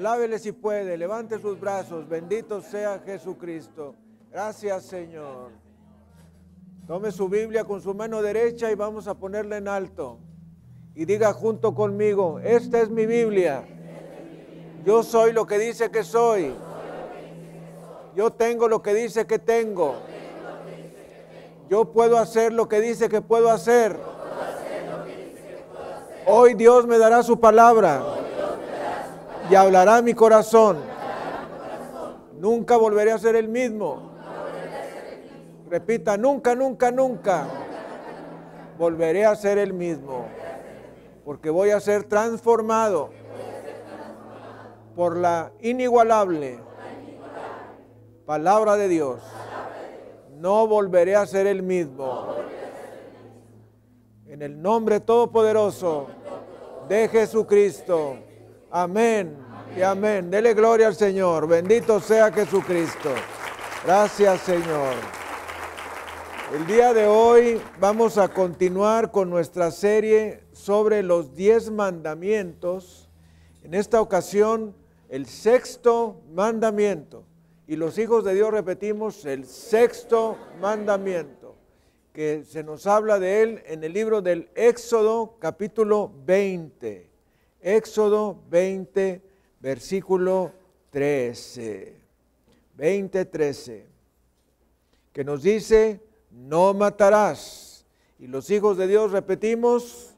Alábele si puede, levante sus brazos, bendito sea Jesucristo. Gracias, Señor. Tome su Biblia con su mano derecha y vamos a ponerla en alto. Y diga junto conmigo, esta es mi Biblia. Yo soy lo que dice que soy. Yo tengo lo que dice que tengo. Yo puedo hacer lo que dice que puedo hacer. Hoy Dios me dará su palabra y hablará mi corazón. Nunca volveré a ser el mismo. Repita, nunca, nunca, nunca volveré a ser el mismo. Porque voy a ser transformado por la inigualable palabra de Dios. No volveré a ser el mismo. En el nombre todopoderoso de Jesucristo. Amén y amén. Dele gloria al Señor. Bendito sea Jesucristo. Gracias, Señor. El día de hoy vamos a continuar con nuestra serie sobre los 10 mandamientos. En esta ocasión, el 6º mandamiento. Y los hijos de Dios repetimos el 6º mandamiento, que se nos habla de él en el libro del Éxodo, capítulo 20. Éxodo 20, versículo 13. 20:13. Que nos dice, no matarás. Y los hijos de Dios repetimos,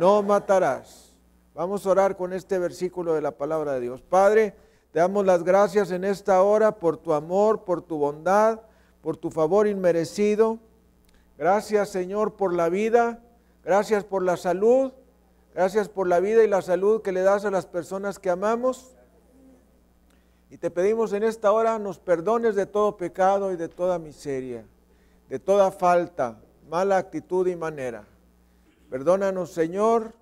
no matarás. Vamos a orar con este versículo de la palabra de Dios. Padre, te damos las gracias en esta hora por tu amor, por tu bondad, por tu favor inmerecido. Gracias, Señor, por la vida. Gracias por la salud. Gracias por la vida y la salud que le das a las personas que amamos. Y te pedimos en esta hora nos perdones de todo pecado y de toda miseria, de toda falta, mala actitud y manera. Perdónanos, Señor,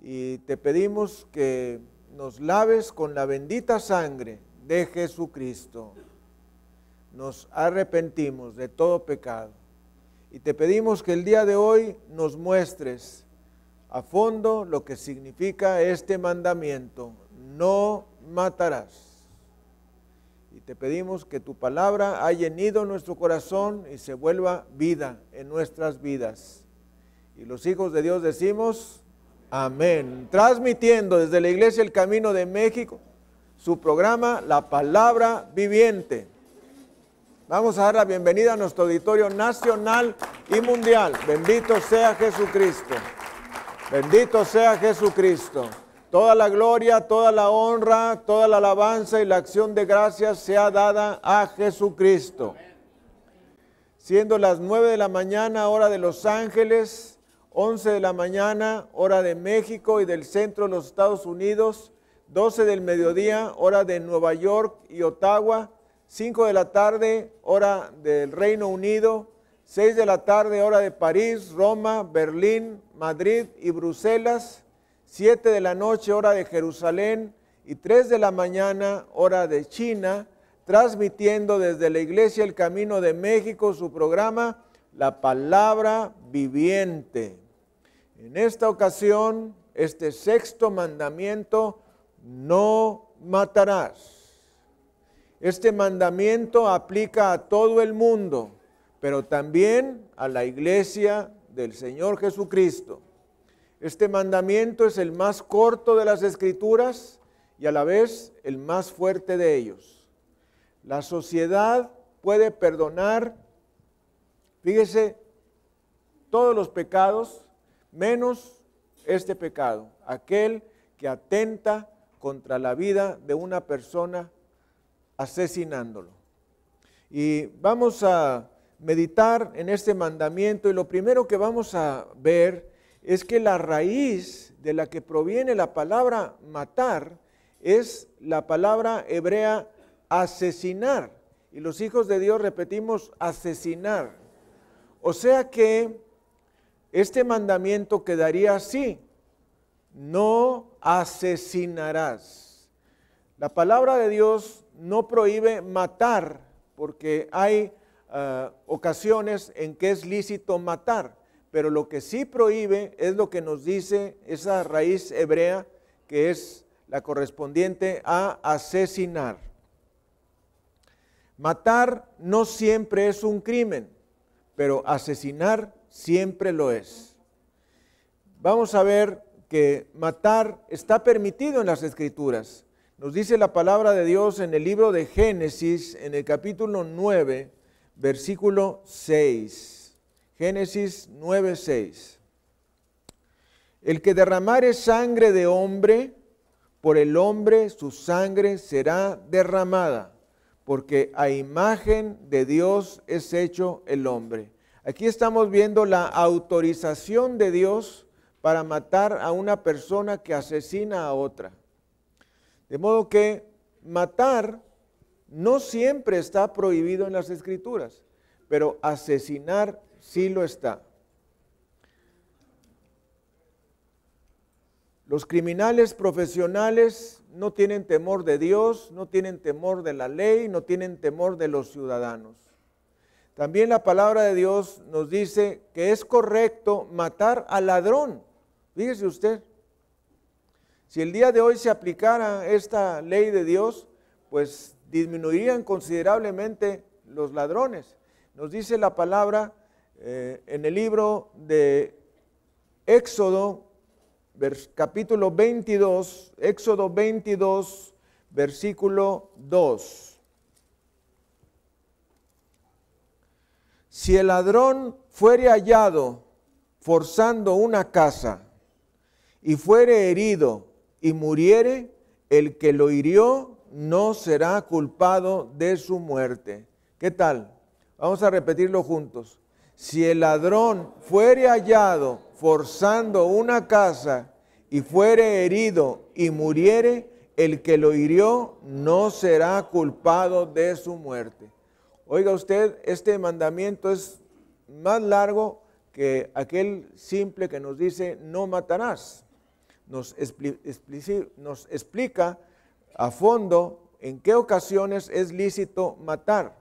y te pedimos que nos laves con la bendita sangre de Jesucristo. Nos arrepentimos de todo pecado. Y te pedimos que el día de hoy nos muestres a fondo lo que significa este mandamiento. No matarás. Y te pedimos que tu palabra haya llenado nuestro corazón y se vuelva vida en nuestras vidas. Y los hijos de Dios decimos, amén. Transmitiendo desde la Iglesia El Camino de México, su programa La Palabra Viviente. Vamos a dar la bienvenida a nuestro auditorio nacional y mundial. Bendito sea Jesucristo. Bendito sea Jesucristo. Toda la gloria, toda la honra, toda la alabanza y la acción de gracias sea dada a Jesucristo. Siendo las 9 de la mañana, hora de Los Ángeles, 11 de la mañana, hora de México y del centro de los Estados Unidos, 12 del mediodía, hora de Nueva York y Ottawa, 5 de la tarde, hora del Reino Unido, 6 de la tarde, hora de París, Roma, Berlín, Madrid y Bruselas, 7 de la noche, hora de Jerusalén, y 3 de la mañana, hora de China, transmitiendo desde la Iglesia El Camino de México, su programa, La Palabra Viviente. En esta ocasión, este 6º mandamiento, no matarás. Este mandamiento aplica a todo el mundo, pero también a la Iglesia del Señor Jesucristo. Este mandamiento es el más corto de las Escrituras y a la vez el más fuerte de ellos. La sociedad puede perdonar, fíjese, todos los pecados, menos este pecado, aquel que atenta contra la vida de una persona asesinándolo. Y vamos a meditar en este mandamiento y lo primero que vamos a ver es que la raíz de la que proviene la palabra matar es la palabra hebrea asesinar. Y los hijos de Dios repetimos asesinar. O sea que este mandamiento quedaría así, no asesinarás. La palabra de Dios no prohíbe matar porque hay ocasiones en que es lícito matar. Pero lo que sí prohíbe es lo que nos dice esa raíz hebrea que es la correspondiente a asesinar. Matar no siempre es un crimen, pero asesinar siempre lo es. Vamos a ver que matar está permitido en las Escrituras. Nos dice la palabra de Dios en el libro de Génesis, en el capítulo 9, versículo 6. Génesis 9, 6. El que derramare sangre de hombre, por el hombre su sangre será derramada, porque a imagen de Dios es hecho el hombre. Aquí estamos viendo la autorización de Dios para matar a una persona que asesina a otra. De modo que matar no siempre está prohibido en las Escrituras, pero asesinar sí lo está. Los criminales profesionales no tienen temor de Dios, no tienen temor de la ley, no tienen temor de los ciudadanos. También la palabra de Dios nos dice que es correcto matar al ladrón. Fíjese usted. Si el día de hoy se aplicara esta ley de Dios, pues disminuirían considerablemente los ladrones. Nos dice la palabra en el libro de Éxodo, capítulo 22, Éxodo 22, versículo 2. Si el ladrón fuere hallado forzando una casa y fuere herido, y muriere, el que lo hirió no será culpado de su muerte. ¿Qué tal? Vamos a repetirlo juntos. Si el ladrón fuere hallado forzando una casa y fuere herido y muriere, el que lo hirió no será culpado de su muerte. Oiga usted, este mandamiento es más largo que aquel simple que nos dice no matarás. Nos explica a fondo en qué ocasiones es lícito matar.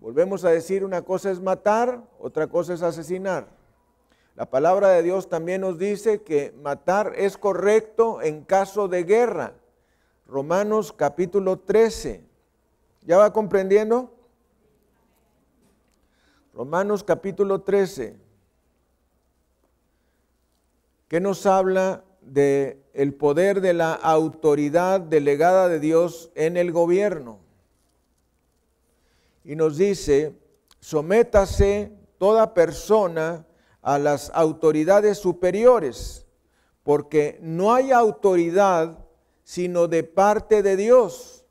Volvemos a decir, una cosa es matar, otra cosa es asesinar. La palabra de Dios también nos dice que matar es correcto en caso de guerra. Romanos capítulo 13. ¿Ya va comprendiendo? Romanos capítulo 13. ¿Qué nos habla del poder de la autoridad delegada de Dios en el gobierno? Y nos dice, sométase toda persona a las autoridades superiores, porque no hay autoridad sino de parte de Dios,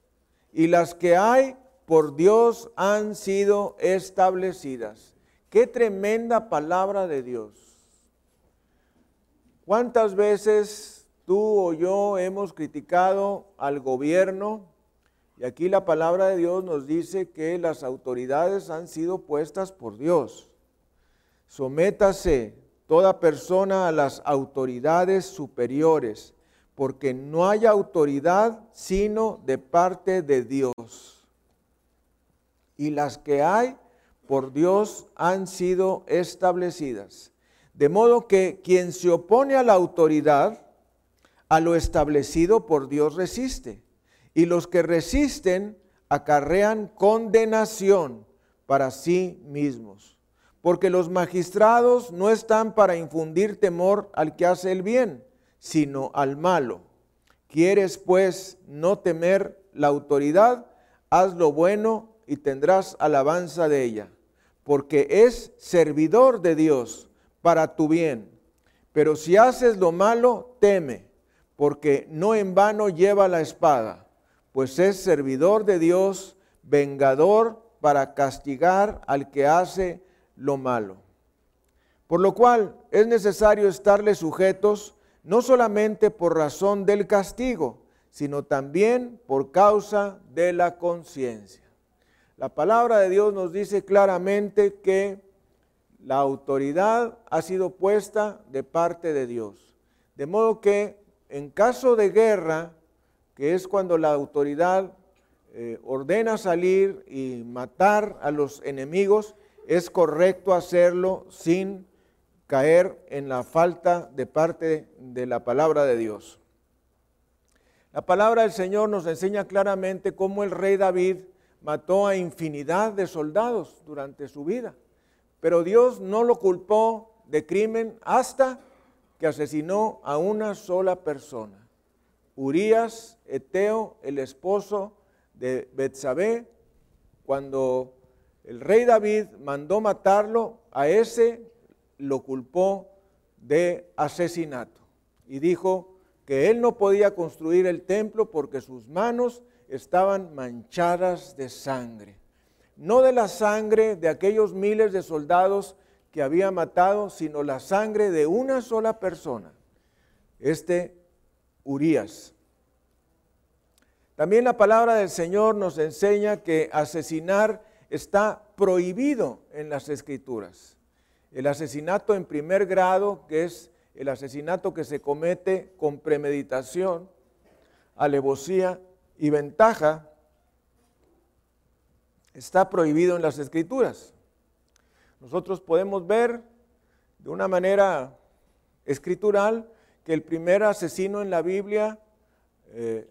y las que hay por Dios han sido establecidas. ¡Qué tremenda palabra de Dios! ¿Cuántas veces tú o yo hemos criticado al gobierno? Y aquí la palabra de Dios nos dice que las autoridades han sido puestas por Dios. Sométase toda persona a las autoridades superiores, porque no hay autoridad sino de parte de Dios. Y las que hay por Dios han sido establecidas. De modo que quien se opone a la autoridad, a lo establecido por Dios resiste. Y los que resisten acarrean condenación para sí mismos. Porque los magistrados no están para infundir temor al que hace el bien, sino al malo. ¿Quieres pues no temer la autoridad? Haz lo bueno y tendrás alabanza de ella. Porque es servidor de Dios para tu bien, pero si haces lo malo, teme, porque no en vano lleva la espada, pues es servidor de Dios, vengador para castigar al que hace lo malo. Por lo cual es necesario estarle sujetos, no solamente por razón del castigo, sino también por causa de la conciencia. La palabra de Dios nos dice claramente que la autoridad ha sido puesta de parte de Dios. De modo que en caso de guerra, que es cuando la autoridad ordena salir y matar a los enemigos, es correcto hacerlo sin caer en la falta de parte de la palabra de Dios. La palabra del Señor nos enseña claramente cómo el rey David mató a infinidad de soldados durante su vida, pero Dios no lo culpó de crimen hasta que asesinó a una sola persona. Urías, eteo, el esposo de Betsabé, cuando el rey David mandó matarlo, a ese lo culpó de asesinato y dijo que él no podía construir el templo porque sus manos estaban manchadas de sangre. No de la sangre de aquellos miles de soldados que había matado, sino la sangre de una sola persona, este Urías. También la palabra del Señor nos enseña que asesinar está prohibido en las Escrituras. El asesinato en primer grado, que es el asesinato que se comete con premeditación, alevosía y ventaja, está prohibido en las Escrituras. Nosotros podemos ver de una manera escritural que el primer asesino en la Biblia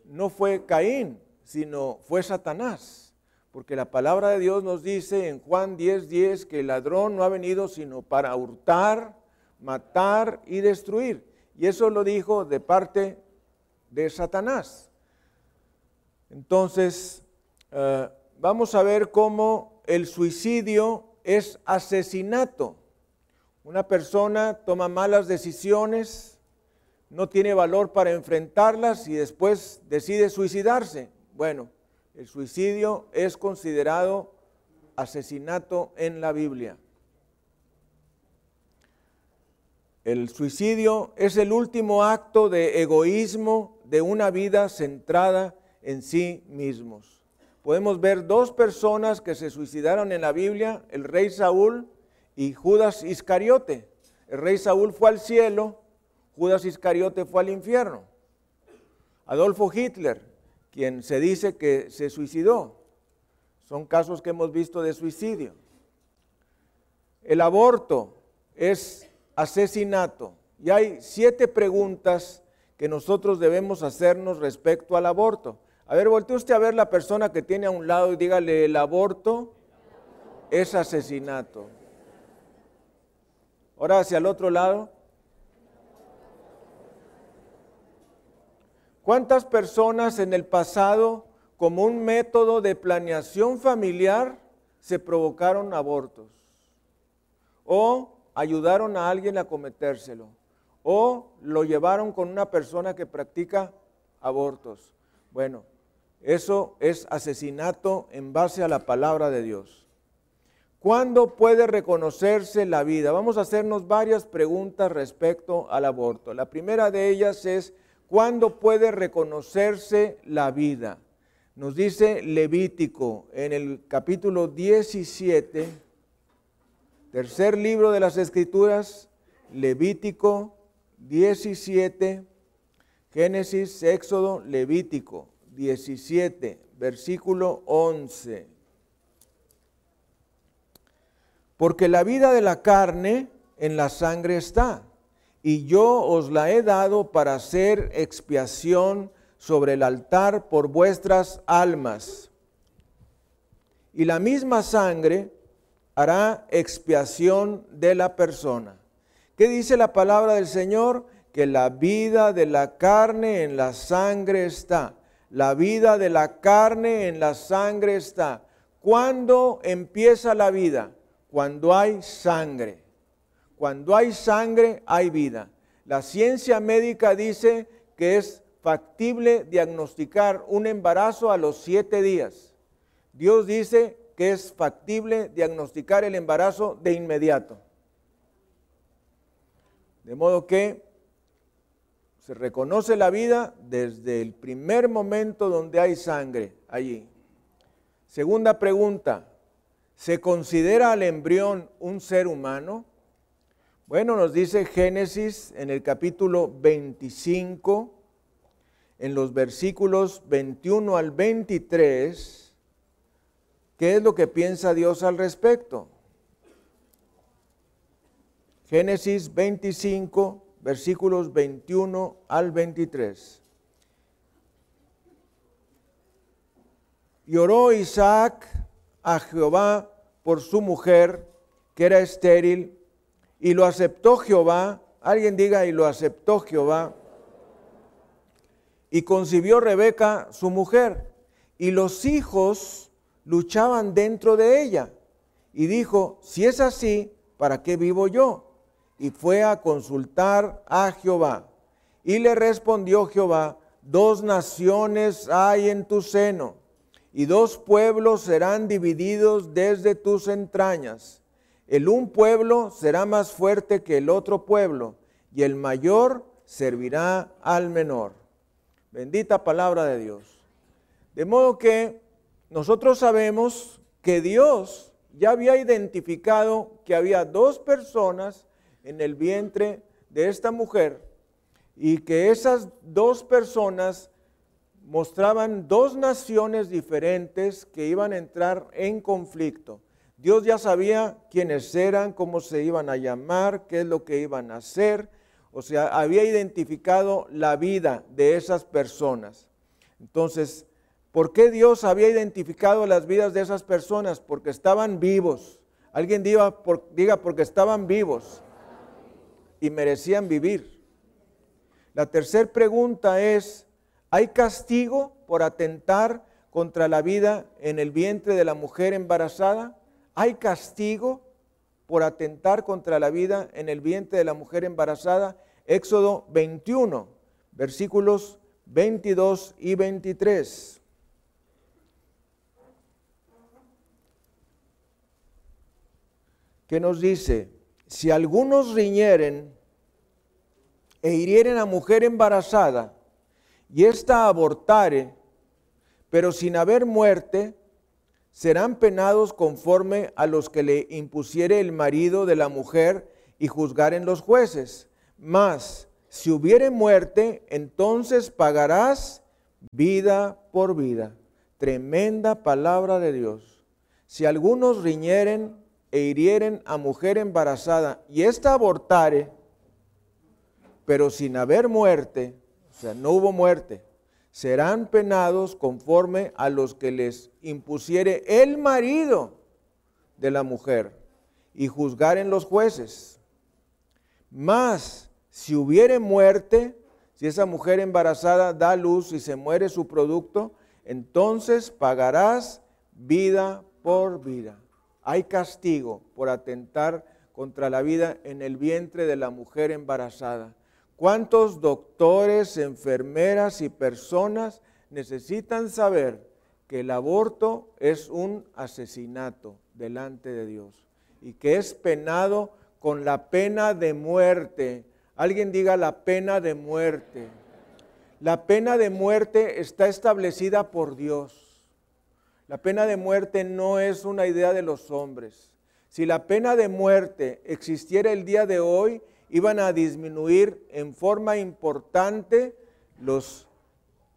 no fue Caín, sino fue Satanás, porque la palabra de Dios nos dice en Juan 10:10 que el ladrón no ha venido sino para hurtar, matar y destruir, y eso lo dijo de parte de Satanás. Entonces, vamos a ver cómo el suicidio es asesinato. Una persona toma malas decisiones, no tiene valor para enfrentarlas y después decide suicidarse. Bueno, el suicidio es considerado asesinato en la Biblia. El suicidio es el último acto de egoísmo de una vida centrada en sí mismos. Podemos ver dos personas que se suicidaron en la Biblia, el rey Saúl y Judas Iscariote. El rey Saúl fue al cielo, Judas Iscariote fue al infierno. Adolfo Hitler, quien se dice que se suicidó. Son casos que hemos visto de suicidio. El aborto es asesinato. Y hay 7 preguntas que nosotros debemos hacernos respecto al aborto. A ver, voltee usted a ver la persona que tiene a un lado y dígale, el aborto es asesinato. Ahora hacia el otro lado. ¿Cuántas personas en el pasado, como un método de planeación familiar, se provocaron abortos? O ayudaron a alguien a cometérselo. O lo llevaron con una persona que practica abortos. Bueno, eso es asesinato en base a la palabra de Dios. ¿Cuándo puede reconocerse la vida? Vamos a hacernos varias preguntas respecto al aborto. La primera de ellas es, ¿cuándo puede reconocerse la vida? Nos dice Levítico en el capítulo 17, tercer libro de las Escrituras, Levítico 17, Génesis, Éxodo, Levítico 17, versículo 11. Porque la vida de la carne en la sangre está, y yo os la he dado para hacer expiación sobre el altar por vuestras almas. Y la misma sangre hará expiación de la persona. ¿Qué dice la palabra del Señor? Que la vida de la carne en la sangre está. La vida de la carne en la sangre está. ¿Cuándo empieza la vida? Cuando hay sangre. Cuando hay sangre, hay vida. La ciencia médica dice que es factible diagnosticar un embarazo a los 7 días. Dios dice que es factible diagnosticar el embarazo de inmediato. De modo que se reconoce la vida desde el primer momento donde hay sangre allí. Segunda pregunta, ¿se considera al embrión un ser humano? Bueno, nos dice Génesis en el capítulo 25, en los versículos 21 al 23, ¿qué es lo que piensa Dios al respecto? Génesis 25, versículos 21 al 23. Y oró Isaac a Jehová por su mujer, que era estéril, y lo aceptó Jehová. Alguien diga, y lo aceptó Jehová. Y concibió Rebeca, su mujer, y los hijos luchaban dentro de ella. Y dijo, si es así, ¿para qué vivo yo? Y fue a consultar a Jehová. Y le respondió Jehová, dos naciones hay en tu seno, y dos pueblos serán divididos desde tus entrañas. El un pueblo será más fuerte que el otro pueblo, y el mayor servirá al menor. Bendita palabra de Dios. De modo que nosotros sabemos que Dios ya había identificado que había dos personas en el vientre de esta mujer, y que esas dos personas mostraban dos naciones diferentes que iban a entrar en conflicto. Dios ya sabía quiénes eran, cómo se iban a llamar, qué es lo que iban a hacer. O sea, había identificado la vida de esas personas. Entonces, ¿por qué Dios había identificado las vidas de esas personas? Porque estaban vivos. Alguien diga, porque estaban vivos y merecían vivir. La tercera pregunta es, ¿hay castigo por atentar contra la vida en el vientre de la mujer embarazada? ¿Hay castigo por atentar contra la vida en el vientre de la mujer embarazada? Éxodo 21, versículos 22 y 23. Que nos dice, si algunos riñeren e hirieren a mujer embarazada, y ésta abortare, pero sin haber muerte, serán penados conforme a los que le impusiere el marido de la mujer y juzgaren los jueces. Mas, si hubiere muerte, entonces pagarás vida por vida. Tremenda palabra de Dios. Si algunos riñeren e hirieren a mujer embarazada, y ésta abortare, pero sin haber muerte, o sea, no hubo muerte, serán penados conforme a los que les impusiere el marido de la mujer y juzgaren los jueces. Mas si hubiere muerte, si esa mujer embarazada da luz y se muere su producto, entonces pagarás vida por vida. Hay castigo por atentar contra la vida en el vientre de la mujer embarazada. ¿Cuántos doctores, enfermeras y personas necesitan saber que el aborto es un asesinato delante de Dios y que es penado con la pena de muerte? Alguien diga, la pena de muerte. La pena de muerte está establecida por Dios. La pena de muerte no es una idea de los hombres. Si la pena de muerte existiera el día de hoy, iban a disminuir en forma importante los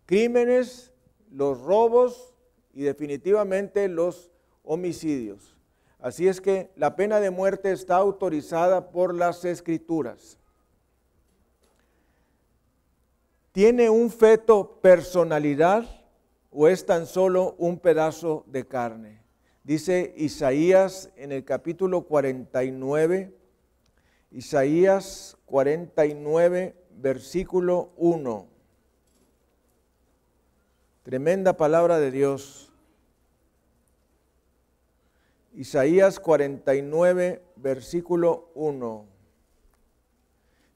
crímenes, los robos y definitivamente los homicidios. Así es que la pena de muerte está autorizada por las Escrituras. ¿Tiene un feto personalidad o es tan solo un pedazo de carne? Dice Isaías en el capítulo 49, Isaías 49, versículo 1. Tremenda palabra de Dios. Isaías 49, versículo 1.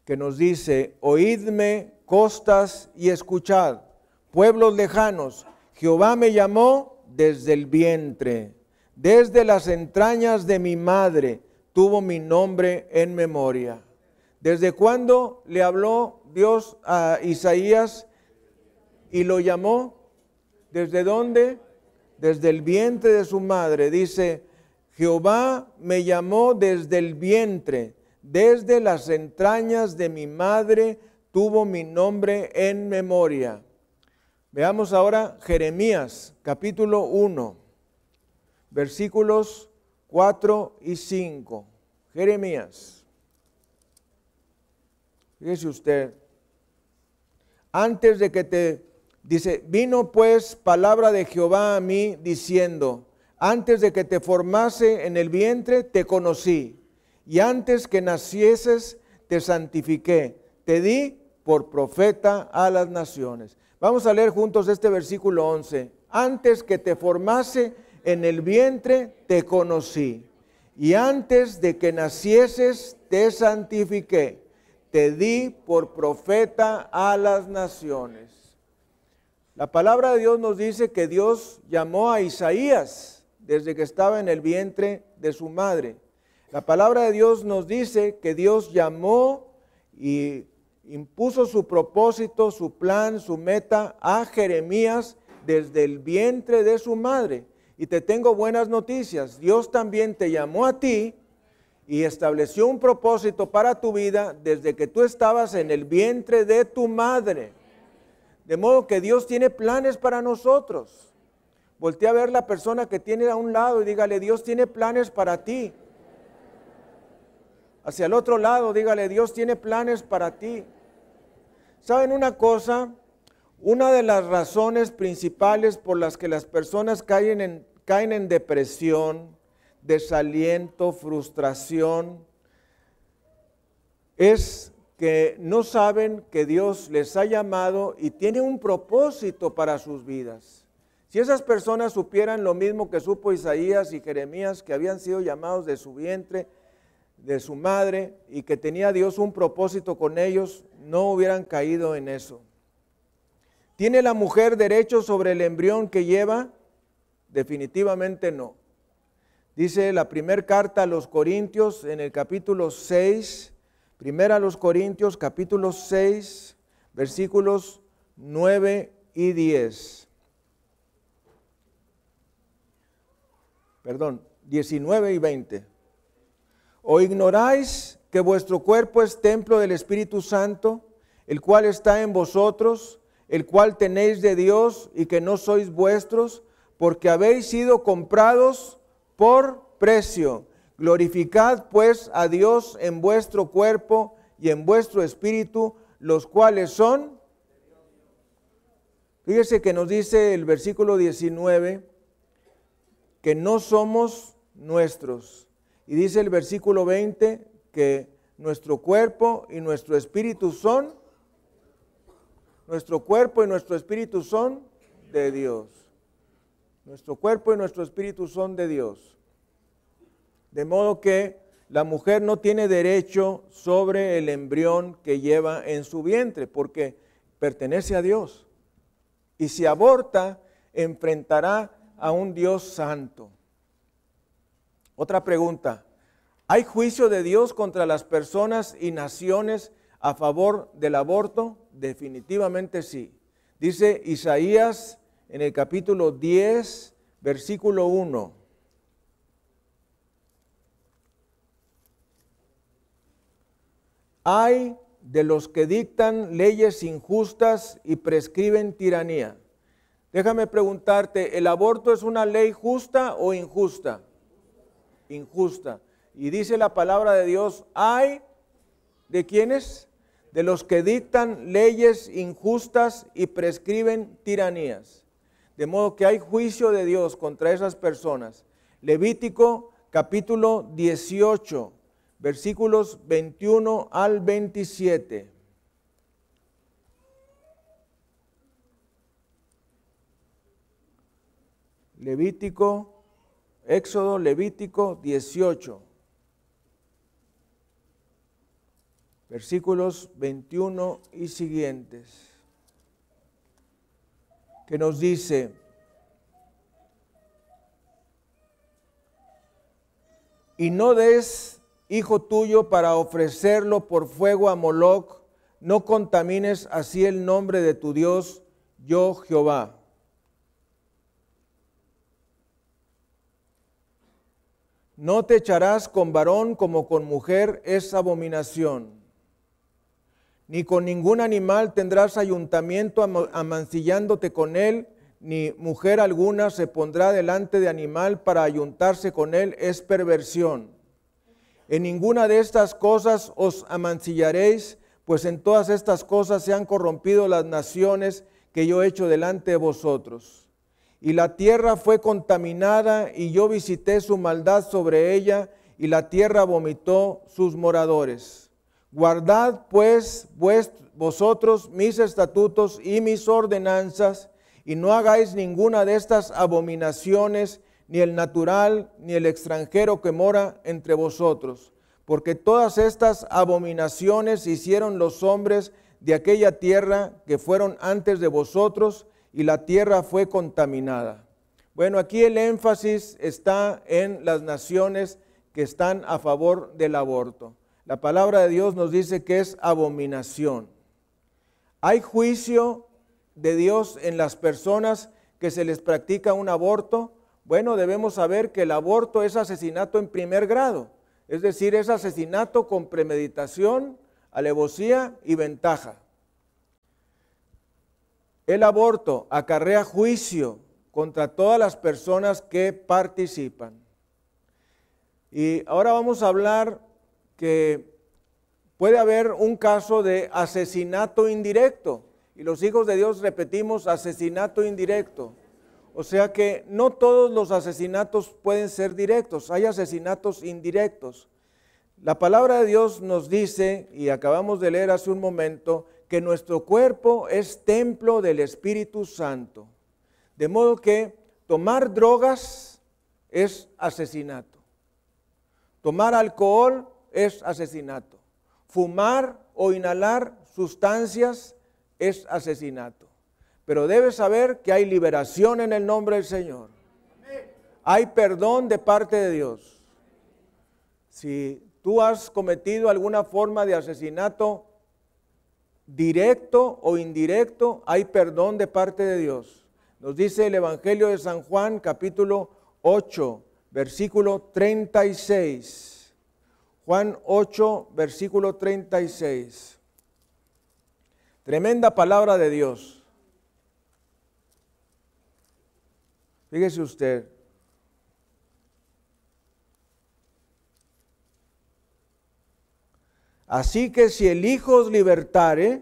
Que nos dice, oídme costas y escuchad, pueblos lejanos. Jehová me llamó desde el vientre, desde las entrañas de mi madre. Tuvo mi nombre en memoria. ¿Desde cuándo le habló Dios a Isaías y lo llamó? ¿Desde dónde? Desde el vientre de su madre. Dice, Jehová me llamó desde el vientre, desde las entrañas de mi madre tuvo mi nombre en memoria. Veamos ahora Jeremías, capítulo 1, versículos 4 y 5, Jeremías. Fíjese usted, antes de que te Dice, vino pues palabra de Jehová a mí diciendo, antes de que te formase en el vientre te conocí, y antes que nacieses te santifiqué, te di por profeta a las naciones. Vamos a leer juntos este versículo 11. Antes que te formase en el vientre te conocí, y antes de que nacieses te santifiqué, te di por profeta a las naciones. La palabra de Dios nos dice que Dios llamó a Isaías desde que estaba en el vientre de su madre. La palabra de Dios nos dice que Dios llamó y impuso su propósito, su plan, su meta a Jeremías desde el vientre de su madre. Y te tengo buenas noticias, Dios también te llamó a ti y estableció un propósito para tu vida desde que tú estabas en el vientre de tu madre. De modo que Dios tiene planes para nosotros. Voltea a ver la persona que tiene a un lado y dígale, Dios tiene planes para ti. Hacia el otro lado, dígale, Dios tiene planes para ti. ¿Saben una cosa? Una de las razones principales por las que las personas caen en depresión, desaliento, frustración, es que no saben que Dios les ha llamado y tiene un propósito para sus vidas. Si esas personas supieran lo mismo que supo Isaías y Jeremías, que habían sido llamados de su vientre, de su madre, y que tenía Dios un propósito con ellos, no hubieran caído en eso. ¿Tiene la mujer derecho sobre el embrión que lleva? Definitivamente no. Dice la primera carta a los Corintios en el capítulo 6, Primera a los Corintios, capítulo 6, versículos 9 y 10. Perdón, 19 y 20. ¿O ignoráis que vuestro cuerpo es templo del Espíritu Santo, el cual está en vosotros, el cual tenéis de Dios y que no sois vuestros, porque habéis sido comprados por precio? Glorificad pues a Dios en vuestro cuerpo y en vuestro espíritu, los cuales son. Fíjese que nos dice el versículo 19, que no somos nuestros. Y dice el versículo 20, que nuestro cuerpo y nuestro espíritu son. Nuestro cuerpo y nuestro espíritu son de Dios. Nuestro cuerpo y nuestro espíritu son de Dios. De modo que la mujer no tiene derecho sobre el embrión que lleva en su vientre, porque pertenece a Dios. Y si aborta, enfrentará a un Dios santo. Otra pregunta, ¿hay juicio de Dios contra las personas y naciones a favor del aborto? Definitivamente sí. Dice Isaías en el capítulo 10, versículo 1. Ay de los que dictan leyes injustas y prescriben tiranía. Déjame preguntarte, ¿el aborto es una ley justa o injusta? Injusta. Y dice la palabra de Dios, ay, ¿de quiénes? De los que dictan leyes injustas y prescriben tiranías. De modo que hay juicio de Dios contra esas personas. Levítico capítulo 18. Versículos 21 al 27. Éxodo, Levítico 18. Versículos 21 y siguientes. Que nos dice, y no des hijo tuyo para ofrecerlo por fuego a Moloc, no contamines así el nombre de tu Dios, yo Jehová. No te echarás con varón como con mujer, es abominación. Ni con ningún animal tendrás ayuntamiento amancillándote con él, ni mujer alguna se pondrá delante de animal para ayuntarse con él, es perversión. En ninguna de estas cosas os amancillaréis, pues en todas estas cosas se han corrompido las naciones que yo he hecho delante de vosotros. Y la tierra fue contaminada, y yo visité su maldad sobre ella, y la tierra vomitó sus moradores. Guardad pues vosotros mis estatutos y mis ordenanzas, y no hagáis ninguna de estas abominaciones, ni el natural, ni el extranjero que mora entre vosotros. Porque todas estas abominaciones hicieron los hombres de aquella tierra que fueron antes de vosotros, y la tierra fue contaminada. Bueno, aquí el énfasis está en las naciones que están a favor del aborto. La palabra de Dios nos dice que es abominación. ¿Hay juicio de Dios en las personas que se les practica un aborto? Bueno, debemos saber que el aborto es asesinato en primer grado, es decir, es asesinato con premeditación, alevosía y ventaja. El aborto acarrea juicio contra todas las personas que participan. Y ahora vamos a hablar que puede haber un caso de asesinato indirecto. Y los hijos de Dios repetimos asesinato indirecto. O sea que no todos los asesinatos pueden ser directos, hay asesinatos indirectos. La palabra de Dios nos dice, y acabamos de leer hace un momento, que nuestro cuerpo es templo del Espíritu Santo. De modo que tomar drogas es asesinato. Tomar alcohol es asesinato. Fumar o inhalar sustancias es asesinato. Pero debes saber que hay liberación en el nombre del Señor. Hay perdón de parte de Dios. Si tú has cometido alguna forma de asesinato, directo o indirecto, hay perdón de parte de Dios. Nos dice el Evangelio de San Juan, capítulo 8, versículo 36. Juan 8, versículo 36. Tremenda palabra de Dios. Fíjese usted. Así que si el Hijo os libertare,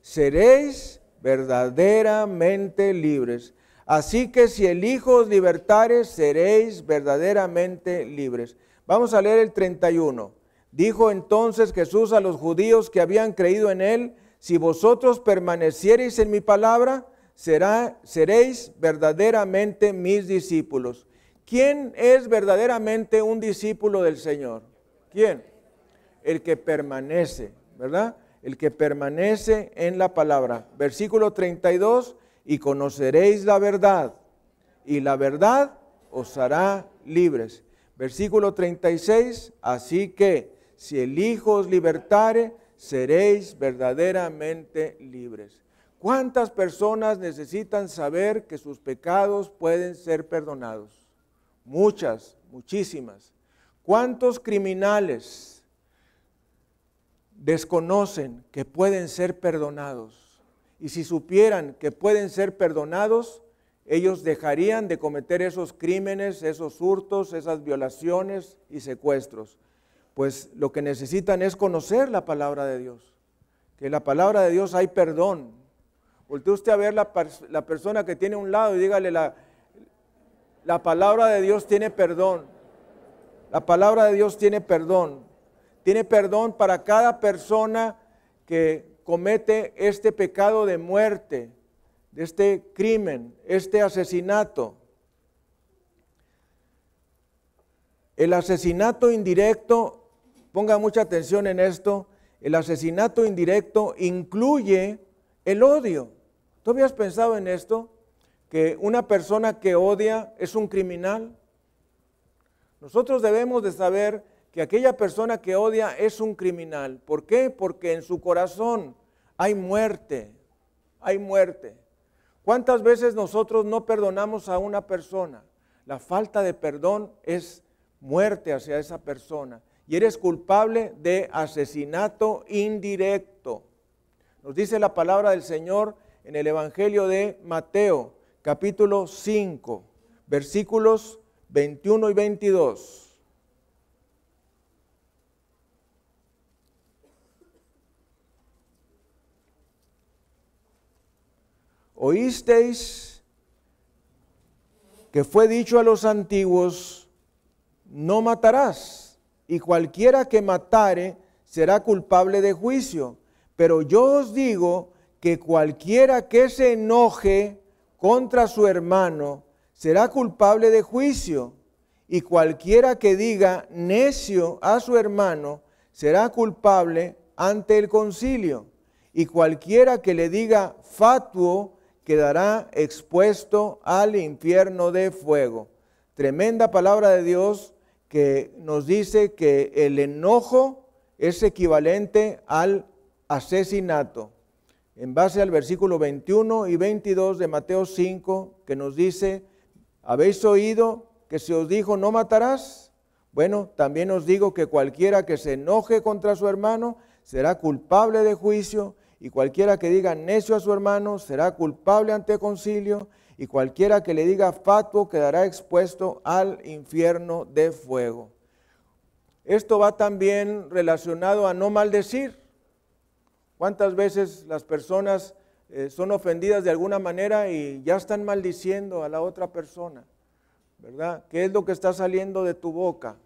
seréis verdaderamente libres. Así que si el Hijo os libertare, seréis verdaderamente libres. Vamos a leer el 31. Dijo entonces Jesús a los judíos que habían creído en Él, si vosotros permaneciereis en mi palabra, seréis verdaderamente mis discípulos. ¿Quién es verdaderamente un discípulo del Señor? ¿Quién? El que permanece, ¿verdad? El que permanece en la palabra. Versículo 32, y conoceréis la verdad, y la verdad os hará libres. Versículo 36, así que si el Hijo os libertare, seréis verdaderamente libres. ¿Cuántas personas necesitan saber que sus pecados pueden ser perdonados? Muchas, muchísimas. ¿Cuántos criminales desconocen que pueden ser perdonados? Y si supieran que pueden ser perdonados, ellos dejarían de cometer esos crímenes, esos hurtos, esas violaciones y secuestros. Pues lo que necesitan es conocer la palabra de Dios. Que en la palabra de Dios hay perdón. Voltee usted a ver la persona que tiene a un lado y dígale, la palabra de Dios tiene perdón. La palabra de Dios tiene perdón. Tiene perdón para cada persona que comete este pecado de muerte, de este crimen, este asesinato. El asesinato indirecto, ponga mucha atención en esto, el asesinato indirecto incluye el odio. ¿Tú habías pensado en esto? Que una persona que odia es un criminal. Nosotros debemos de saber que aquella persona que odia es un criminal. ¿Por qué? Porque en su corazón hay muerte, hay muerte. ¿Cuántas veces nosotros no perdonamos a una persona? La falta de perdón es muerte hacia esa persona. Y eres culpable de asesinato indirecto. Nos dice la palabra del Señor en el Evangelio de Mateo, capítulo 5, versículos 21 y 22. oísteis que fue dicho a los antiguos, no matarás, y cualquiera que matare será culpable de juicio. Pero yo os digo que cualquiera que se enoje contra su hermano será culpable de juicio, y cualquiera que diga necio a su hermano será culpable ante el concilio, y cualquiera que le diga fatuo quedará expuesto al infierno de fuego. Tremenda palabra de Dios que nos dice que el enojo es equivalente al asesinato. En base al versículo 21 y 22 de Mateo 5, que nos dice, ¿habéis oído que se os dijo no matarás? Bueno, también os digo que cualquiera que se enoje contra su hermano será culpable de juicio, y cualquiera que diga necio a su hermano será culpable ante concilio, y cualquiera que le diga fatuo quedará expuesto al infierno de fuego. Esto va también relacionado a no maldecir. ¿Cuántas veces las personas son ofendidas de alguna manera y ya están maldiciendo a la otra persona? ¿Verdad? ¿Qué es lo que está saliendo de tu boca?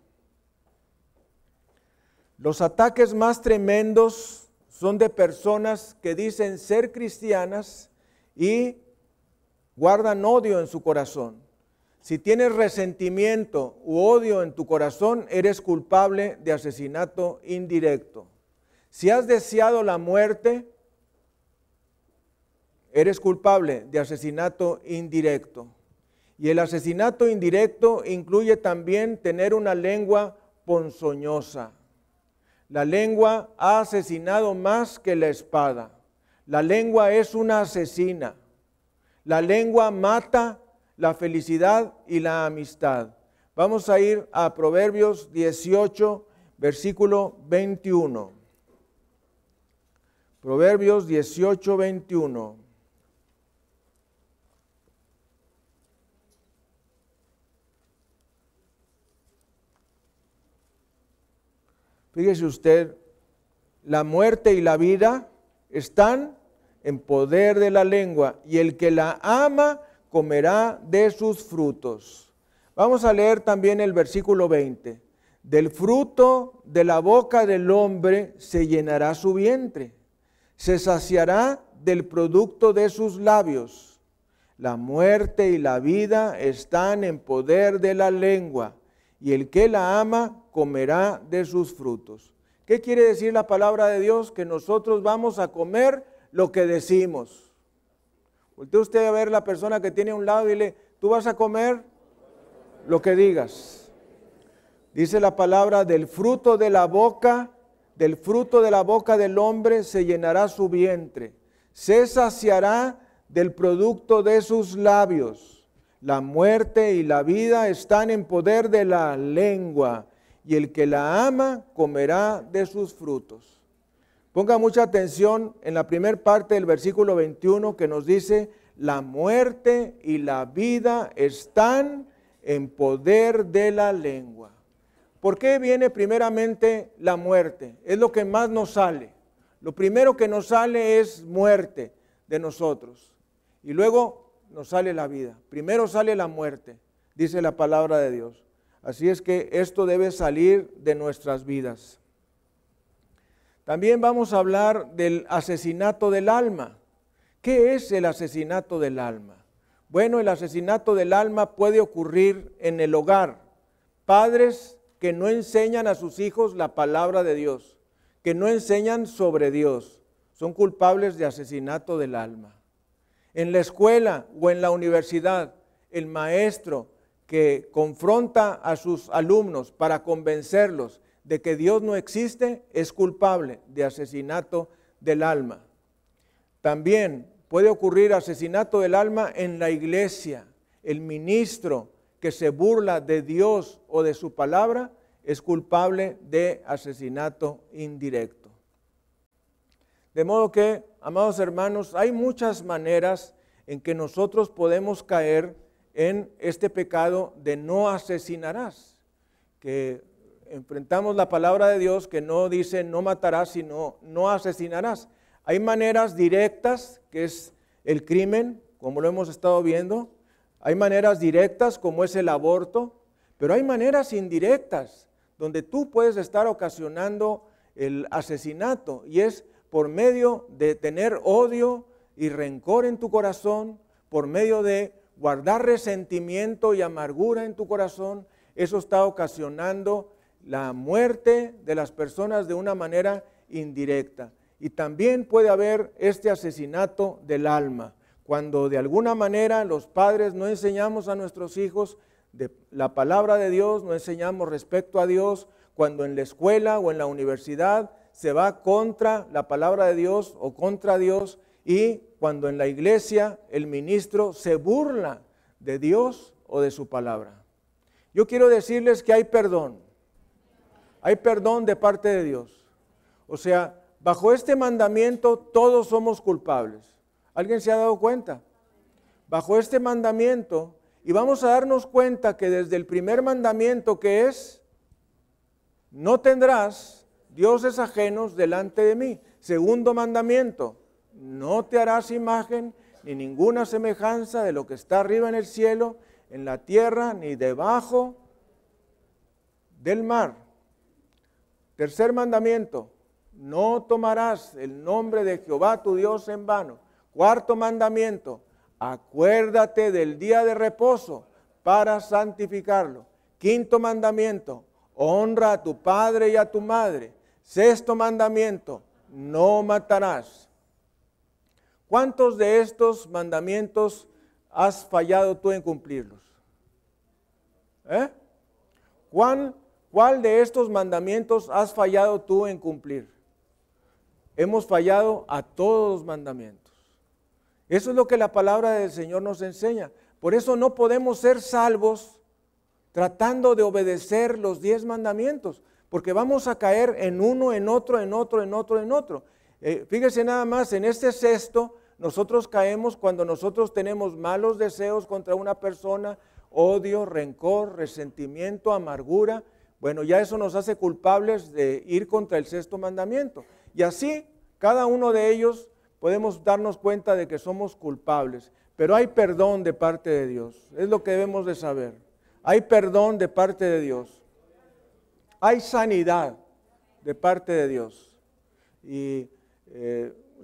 Los ataques más tremendos son de personas que dicen ser cristianas y guardan odio en su corazón. Si tienes resentimiento u odio en tu corazón, eres culpable de asesinato indirecto. Si has deseado la muerte, eres culpable de asesinato indirecto. Y el asesinato indirecto incluye también tener una lengua ponzoñosa. La lengua ha asesinado más que la espada. La lengua es una asesina. La lengua mata la felicidad y la amistad. Vamos a ir a Proverbios 18, versículo 21. Proverbios 18, 21. Fíjese usted, la muerte y la vida están en poder de la lengua, y el que la ama comerá de sus frutos. Vamos a leer también el versículo 20. Del fruto de la boca del hombre se llenará su vientre, se saciará del producto de sus labios. La muerte y la vida están en poder de la lengua, y el que la ama comerá de sus frutos. ¿Qué quiere decir la palabra de Dios? Que nosotros vamos a comer lo que decimos. Voltea usted a ver a la persona que tiene a un lado y dile, tú vas a comer lo que digas. Dice la palabra, del fruto de la boca del hombre se llenará su vientre, se saciará del producto de sus labios. La muerte y la vida están en poder de la lengua, y el que la ama comerá de sus frutos. Ponga mucha atención en la primera parte del versículo 21 que nos dice, la muerte y la vida están en poder de la lengua. ¿Por qué viene primeramente la muerte? Es lo que más nos sale. Lo primero que nos sale es muerte de nosotros. Y luego nos sale la vida. Primero sale la muerte, dice la palabra de Dios. Así es que esto debe salir de nuestras vidas. También vamos a hablar del asesinato del alma. ¿Qué es el asesinato del alma? Bueno, el asesinato del alma puede ocurrir en el hogar. Padres que no enseñan a sus hijos la palabra de Dios, que no enseñan sobre Dios, son culpables de asesinato del alma. En la escuela o en la universidad, el maestro que confronta a sus alumnos para convencerlos de que Dios no existe, es culpable de asesinato del alma. También puede ocurrir asesinato del alma en la iglesia. El ministro que se burla de Dios o de su palabra es culpable de asesinato indirecto. De modo que, amados hermanos, hay muchas maneras en que nosotros podemos caer en este pecado de no asesinarás, que enfrentamos la palabra de Dios que no dice no matarás, sino no asesinarás. Hay maneras directas, que es el crimen como lo hemos estado viendo. Hay maneras directas, como es el aborto, pero hay maneras indirectas, donde tú puedes estar ocasionando el asesinato, y es por medio de tener odio y rencor en tu corazón, por medio de guardar resentimiento y amargura en tu corazón. Eso está ocasionando la muerte de las personas de una manera indirecta. Y también puede haber este asesinato del alma, cuando de alguna manera los padres no enseñamos a nuestros hijos de la palabra de Dios, no enseñamos respecto a Dios, cuando en la escuela o en la universidad se va contra la palabra de Dios o contra Dios, y cuando en la iglesia el ministro se burla de Dios o de su palabra. Yo quiero decirles que hay perdón de parte de Dios. O sea, bajo este mandamiento todos somos culpables. ¿Alguien se ha dado cuenta? Bajo este mandamiento, y vamos a darnos cuenta que desde el primer mandamiento, que es, no tendrás dioses ajenos delante de mí. Segundo mandamiento, no te harás imagen ni ninguna semejanza de lo que está arriba en el cielo, en la tierra, ni debajo del mar. Tercer mandamiento, no tomarás el nombre de Jehová tu Dios en vano. Cuarto mandamiento, acuérdate del día de reposo para santificarlo. Quinto mandamiento, honra a tu padre y a tu madre. Sexto mandamiento, no matarás. ¿Cuántos de estos mandamientos has fallado tú en cumplirlos? ¿Cuál de estos mandamientos has fallado tú en cumplir? Hemos fallado a todos los mandamientos. Eso es lo que la palabra del Señor nos enseña. Por eso no podemos ser salvos tratando de obedecer los 10 mandamientos, porque vamos a caer en uno, en otro, en otro, en otro, en otro. Fíjese nada más, en este sexto nosotros caemos cuando nosotros tenemos malos deseos contra una persona, odio, rencor, resentimiento, amargura. Bueno, ya eso nos hace culpables de ir contra el sexto mandamiento. Y así, cada uno de ellos, podemos darnos cuenta de que somos culpables, pero hay perdón de parte de Dios. Es lo que debemos de saber. Hay perdón de parte de Dios. Hay sanidad de parte de Dios. Y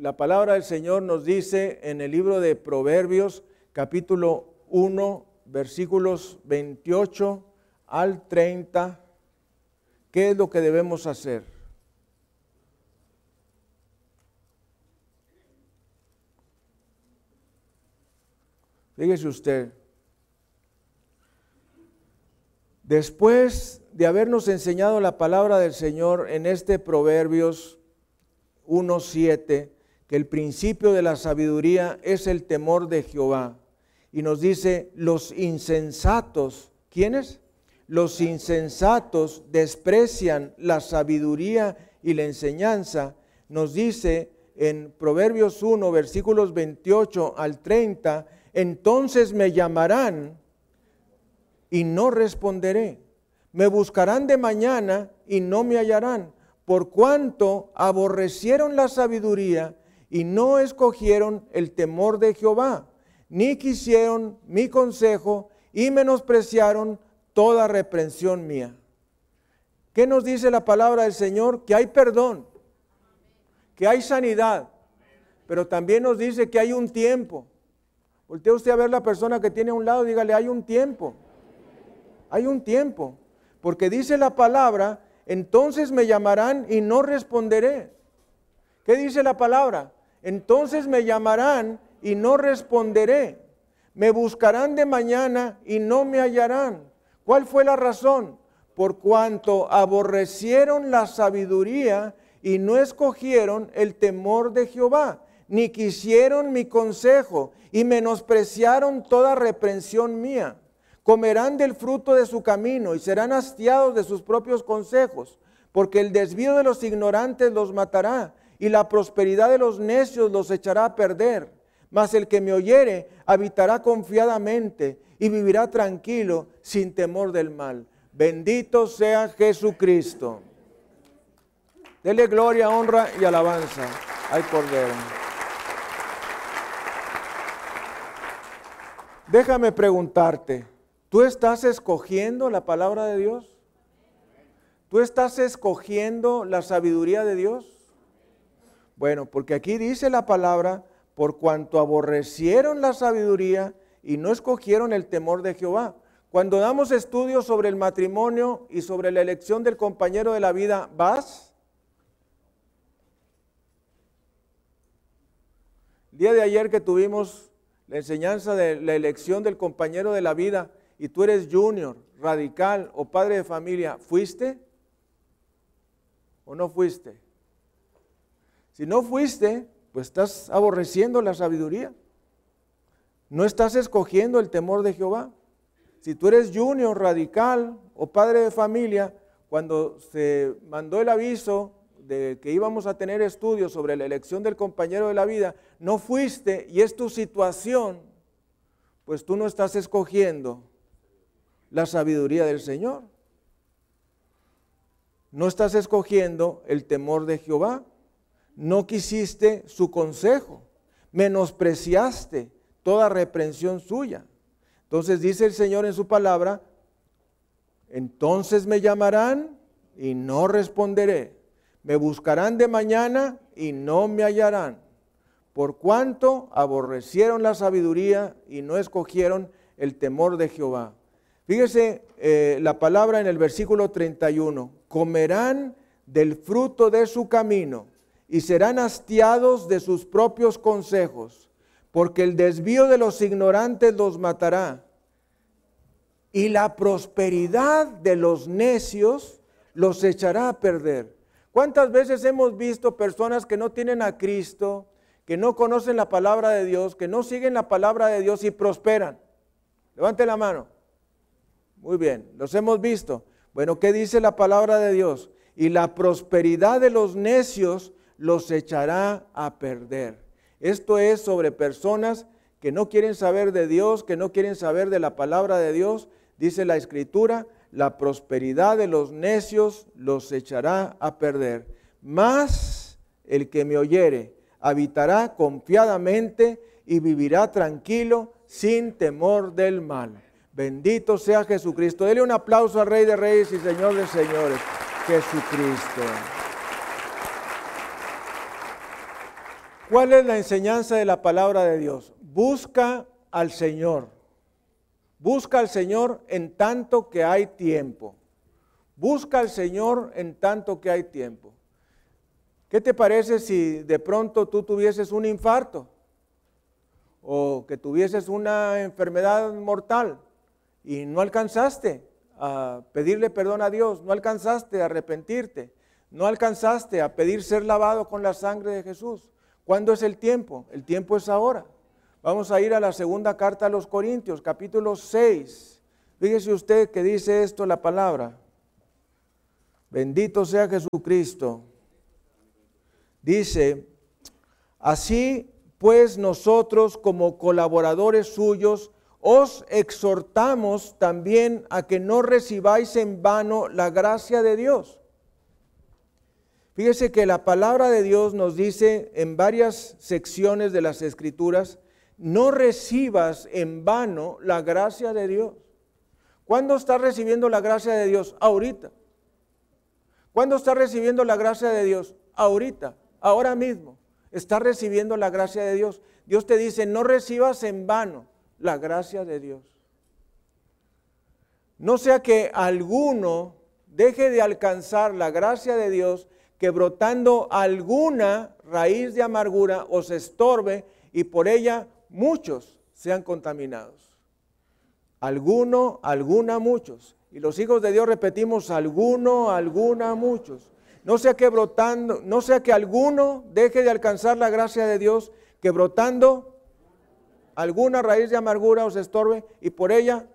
la palabra del Señor nos dice en el libro de Proverbios, capítulo 1, versículos 28 al 30, ¿qué es lo que debemos hacer? Fíjese usted, después de habernos enseñado la palabra del Señor en este Proverbios 1:7, que el principio de la sabiduría es el temor de Jehová, y nos dice, los insensatos, ¿quiénes? Los insensatos desprecian la sabiduría y la enseñanza. Nos dice en Proverbios 1, versículos 28 al 30, entonces me llamarán y no responderé. Me buscarán de mañana y no me hallarán, por cuanto aborrecieron la sabiduría y no escogieron el temor de Jehová, ni quisieron mi consejo y menospreciaron toda reprensión mía. ¿Qué nos dice la palabra del Señor? Que hay perdón, que hay sanidad, pero también nos dice que hay un tiempo. Voltea usted a ver la persona que tiene a un lado, dígale, hay un tiempo. Hay un tiempo. Porque dice la palabra, entonces me llamarán y no responderé. ¿Qué dice la palabra? Entonces me llamarán y no responderé. Me buscarán de mañana y no me hallarán. ¿Cuál fue la razón? Por cuanto aborrecieron la sabiduría y no escogieron el temor de Jehová, ni quisieron mi consejo y menospreciaron toda reprensión mía. Comerán del fruto de su camino y serán hastiados de sus propios consejos, porque el desvío de los ignorantes los matará y la prosperidad de los necios los echará a perder. Mas el que me oyere habitará confiadamente y vivirá tranquilo sin temor del mal. Bendito sea Jesucristo. Dele gloria, honra y alabanza al Cordero. Déjame preguntarte, ¿tú estás escogiendo la palabra de Dios? ¿Tú estás escogiendo la sabiduría de Dios? Bueno, porque aquí dice la palabra, por cuanto aborrecieron la sabiduría y no escogieron el temor de Jehová. Cuando damos estudios sobre el matrimonio y sobre la elección del compañero de la vida, ¿vas? El día de ayer que tuvimos la enseñanza de la elección del compañero de la vida y tú eres junior, radical o padre de familia, ¿fuiste o no fuiste? Si no fuiste, pues estás aborreciendo la sabiduría. No estás escogiendo el temor de Jehová. Si tú eres junior, radical o padre de familia, cuando se mandó el aviso de que íbamos a tener estudios sobre la elección del compañero de la vida, no fuiste y es tu situación, pues tú no estás escogiendo la sabiduría del Señor. No estás escogiendo el temor de Jehová. No quisiste su consejo, menospreciaste toda reprensión suya. Entonces dice el Señor en su palabra, entonces me llamarán y no responderé, me buscarán de mañana y no me hallarán, por cuanto aborrecieron la sabiduría y no escogieron el temor de Jehová. Fíjese la palabra en el versículo 31, comerán del fruto de su camino y serán hastiados de sus propios consejos, porque el desvío de los ignorantes los matará, y la prosperidad de los necios los echará a perder. ¿Cuántas veces hemos visto personas que no tienen a Cristo, que no conocen la palabra de Dios, que no siguen la palabra de Dios y prosperan? Levante la mano. Muy bien, los hemos visto. Bueno, ¿qué dice la palabra de Dios? Y la prosperidad de los necios los echará a perder. Esto es sobre personas que no quieren saber de Dios, que no quieren saber de la palabra de Dios. Dice la Escritura, la prosperidad de los necios los echará a perder. Mas el que me oyere habitará confiadamente y vivirá tranquilo sin temor del mal. Bendito sea Jesucristo. Dele un aplauso al Rey de Reyes y Señor de Señores, Jesucristo. ¿Cuál es la enseñanza de la palabra de Dios? Busca al Señor. Busca al Señor en tanto que hay tiempo. Busca al Señor en tanto que hay tiempo. ¿Qué te parece si de pronto tú tuvieses un infarto? O que tuvieses una enfermedad mortal y no alcanzaste a pedirle perdón a Dios, no alcanzaste a arrepentirte, no alcanzaste a pedir ser lavado con la sangre de Jesús. ¿Cuándo es el tiempo? El tiempo es ahora. Vamos a ir a la segunda carta a los Corintios, capítulo 6. Fíjese usted que dice esto la palabra. Bendito sea Jesucristo. Dice, así pues nosotros como colaboradores suyos, os exhortamos también a que no recibáis en vano la gracia de Dios. Fíjese que la palabra de Dios nos dice en varias secciones de las Escrituras, no recibas en vano la gracia de Dios. ¿Cuándo estás recibiendo la gracia de Dios? Ahorita. ¿Cuándo estás recibiendo la gracia de Dios? Ahorita, ahora mismo. Estás recibiendo la gracia de Dios. Dios te dice, no recibas en vano la gracia de Dios. No sea que alguno deje de alcanzar la gracia de Dios, que brotando alguna raíz de amargura os estorbe y por ella muchos sean contaminados. Alguno, alguna, muchos. Y los hijos de Dios repetimos alguno, alguna, muchos. No sea que alguno deje de alcanzar la gracia de Dios, que brotando alguna raíz de amargura os estorbe y por ella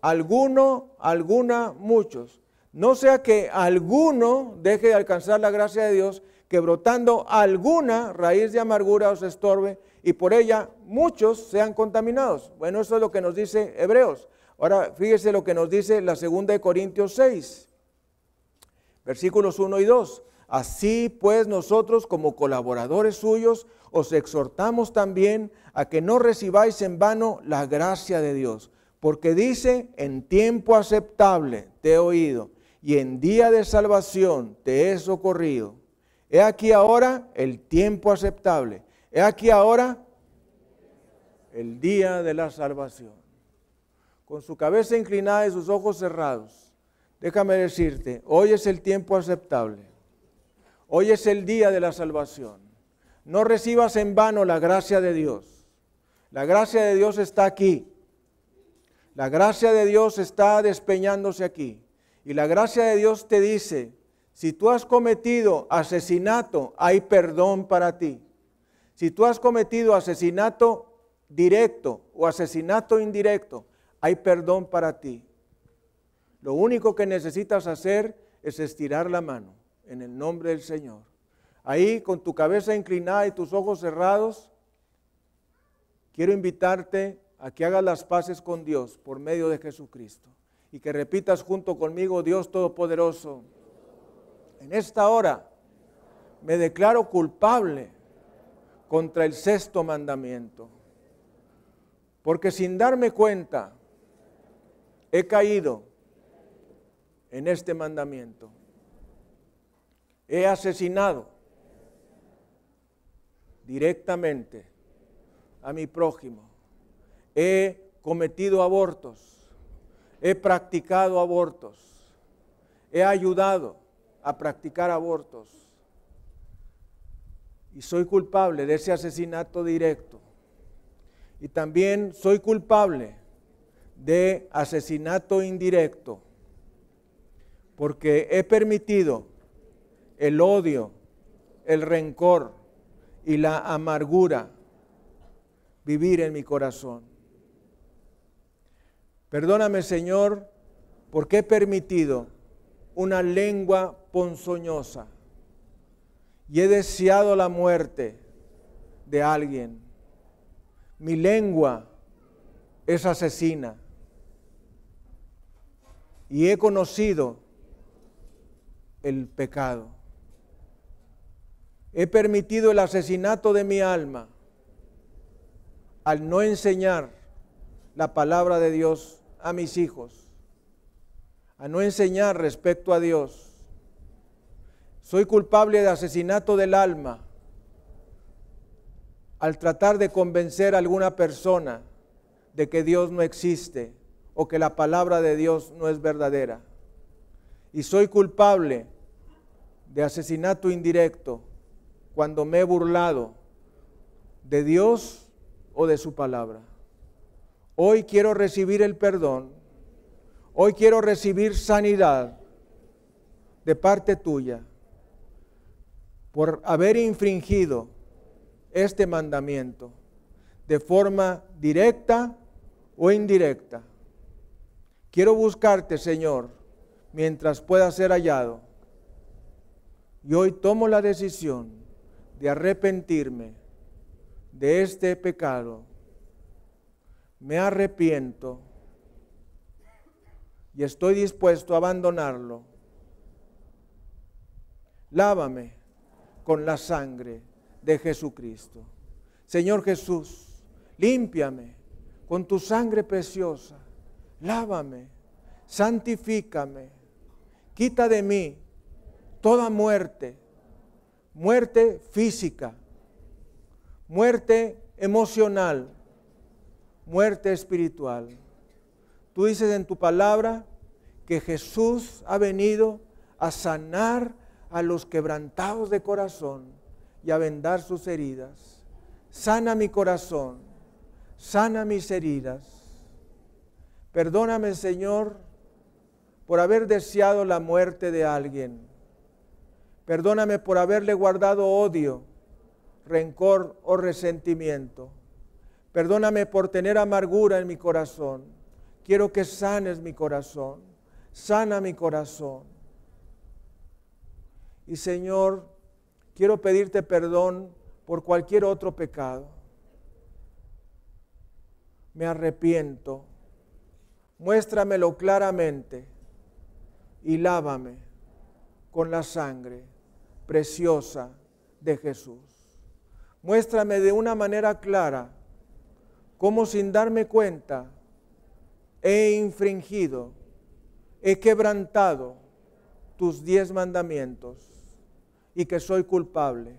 alguno, alguna, muchos. No sea que alguno deje de alcanzar la gracia de Dios, que brotando alguna raíz de amargura os estorbe y por ella muchos sean contaminados. Bueno, eso es lo que nos dice Hebreos. Ahora fíjese lo que nos dice la segunda de Corintios 6, versículos 1 y 2. Así pues nosotros como colaboradores suyos os exhortamos también a que no recibáis en vano la gracia de Dios, porque dice: en tiempo aceptable te he oído y en día de salvación te he socorrido. He aquí ahora el tiempo aceptable, he aquí ahora el día de la salvación. Con su cabeza inclinada y sus ojos cerrados, déjame decirte, hoy es el tiempo aceptable. Hoy es el día de la salvación. No recibas en vano la gracia de Dios. La gracia de Dios está aquí. La gracia de Dios está despeñándose aquí. Y la gracia de Dios te dice: si tú has cometido asesinato, hay perdón para ti. Si tú has cometido asesinato directo o asesinato indirecto, hay perdón para ti. Lo único que necesitas hacer es estirar la mano. En el nombre del Señor. Ahí con tu cabeza inclinada y tus ojos cerrados, quiero invitarte a que hagas las paces con Dios por medio de Jesucristo. Y que repitas junto conmigo: Dios Todopoderoso, en esta hora me declaro culpable contra el 6º mandamiento. Porque sin darme cuenta he caído en este mandamiento. He asesinado directamente a mi prójimo. He cometido abortos. He practicado abortos. He ayudado a practicar abortos. Y soy culpable de ese asesinato directo. Y también soy culpable de asesinato indirecto. Porque he permitido el odio, el rencor y la amargura vivir en mi corazón. Perdóname, Señor, porque he permitido una lengua ponzoñosa y he deseado la muerte de alguien. Mi lengua es asesina y he conocido el pecado. He permitido el asesinato de mi alma al no enseñar la palabra de Dios a mis hijos, a no enseñar respecto a Dios. Soy culpable de asesinato del alma al tratar de convencer a alguna persona de que Dios no existe o que la palabra de Dios no es verdadera. Y soy culpable de asesinato indirecto cuando me he burlado de Dios o de su palabra. Hoy quiero recibir el perdón. Hoy quiero recibir sanidad de parte tuya por haber infringido este mandamiento de forma directa o indirecta. Quiero buscarte, Señor, mientras pueda ser hallado. Y hoy tomo la decisión de arrepentirme de este pecado. Me arrepiento y estoy dispuesto a abandonarlo. Lávame con la sangre de Jesucristo. Señor Jesús, límpiame con tu sangre preciosa. Lávame, santifícame, quita de mí toda muerte. Muerte física, muerte emocional, muerte espiritual. Tú dices en tu palabra que Jesús ha venido a sanar a los quebrantados de corazón y a vendar sus heridas. Sana mi corazón, sana mis heridas. Perdóname, Señor, por haber deseado la muerte de alguien. Perdóname por haberle guardado odio, rencor o resentimiento. Perdóname por tener amargura en mi corazón. Quiero que sanes mi corazón. Sana mi corazón. Y Señor, quiero pedirte perdón por cualquier otro pecado. Me arrepiento. Muéstramelo claramente y lávame con la sangre preciosa de Jesús. Muéstrame de una manera clara cómo, sin darme cuenta, he infringido, he quebrantado tus 10 mandamientos y que soy culpable.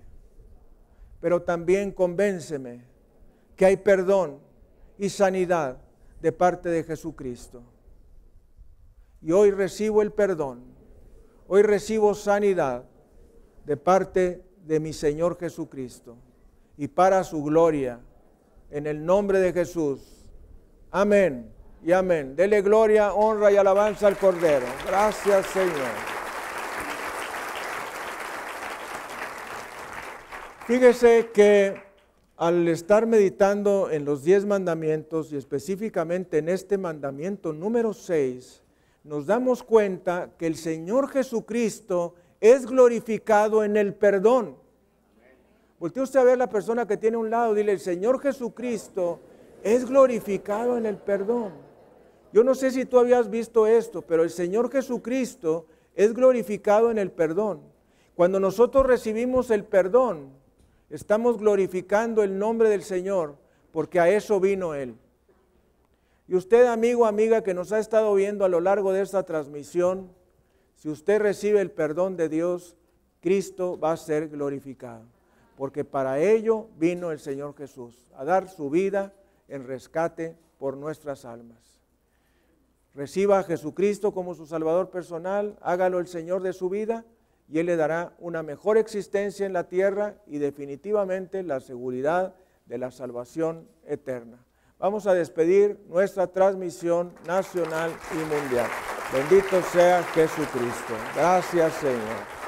Pero también convénceme que hay perdón y sanidad de parte de Jesucristo. Y hoy recibo el perdón, hoy recibo sanidad de parte de mi Señor Jesucristo y para su gloria, en el nombre de Jesús. Amén y amén. Dele gloria, honra y alabanza al Cordero. Gracias, Señor. Fíjese que al estar meditando en los 10 mandamientos y específicamente en este mandamiento número 6, nos damos cuenta que el Señor Jesucristo es glorificado en el perdón. Voltee usted a ver a la persona que tiene a un lado, dile: el Señor Jesucristo es glorificado en el perdón. Yo no sé si tú habías visto esto, pero el Señor Jesucristo es glorificado en el perdón. Cuando nosotros recibimos el perdón, estamos glorificando el nombre del Señor, porque a eso vino Él. Y usted, amigo, amiga, que nos ha estado viendo a lo largo de esta transmisión, si usted recibe el perdón de Dios, Cristo va a ser glorificado, porque para ello vino el Señor Jesús, a dar su vida en rescate por nuestras almas. Reciba a Jesucristo como su Salvador personal, hágalo el Señor de su vida, y Él le dará una mejor existencia en la tierra y definitivamente la seguridad de la salvación eterna. Vamos a despedir nuestra transmisión nacional y mundial. Bendito sea Jesucristo. Gracias, Señor.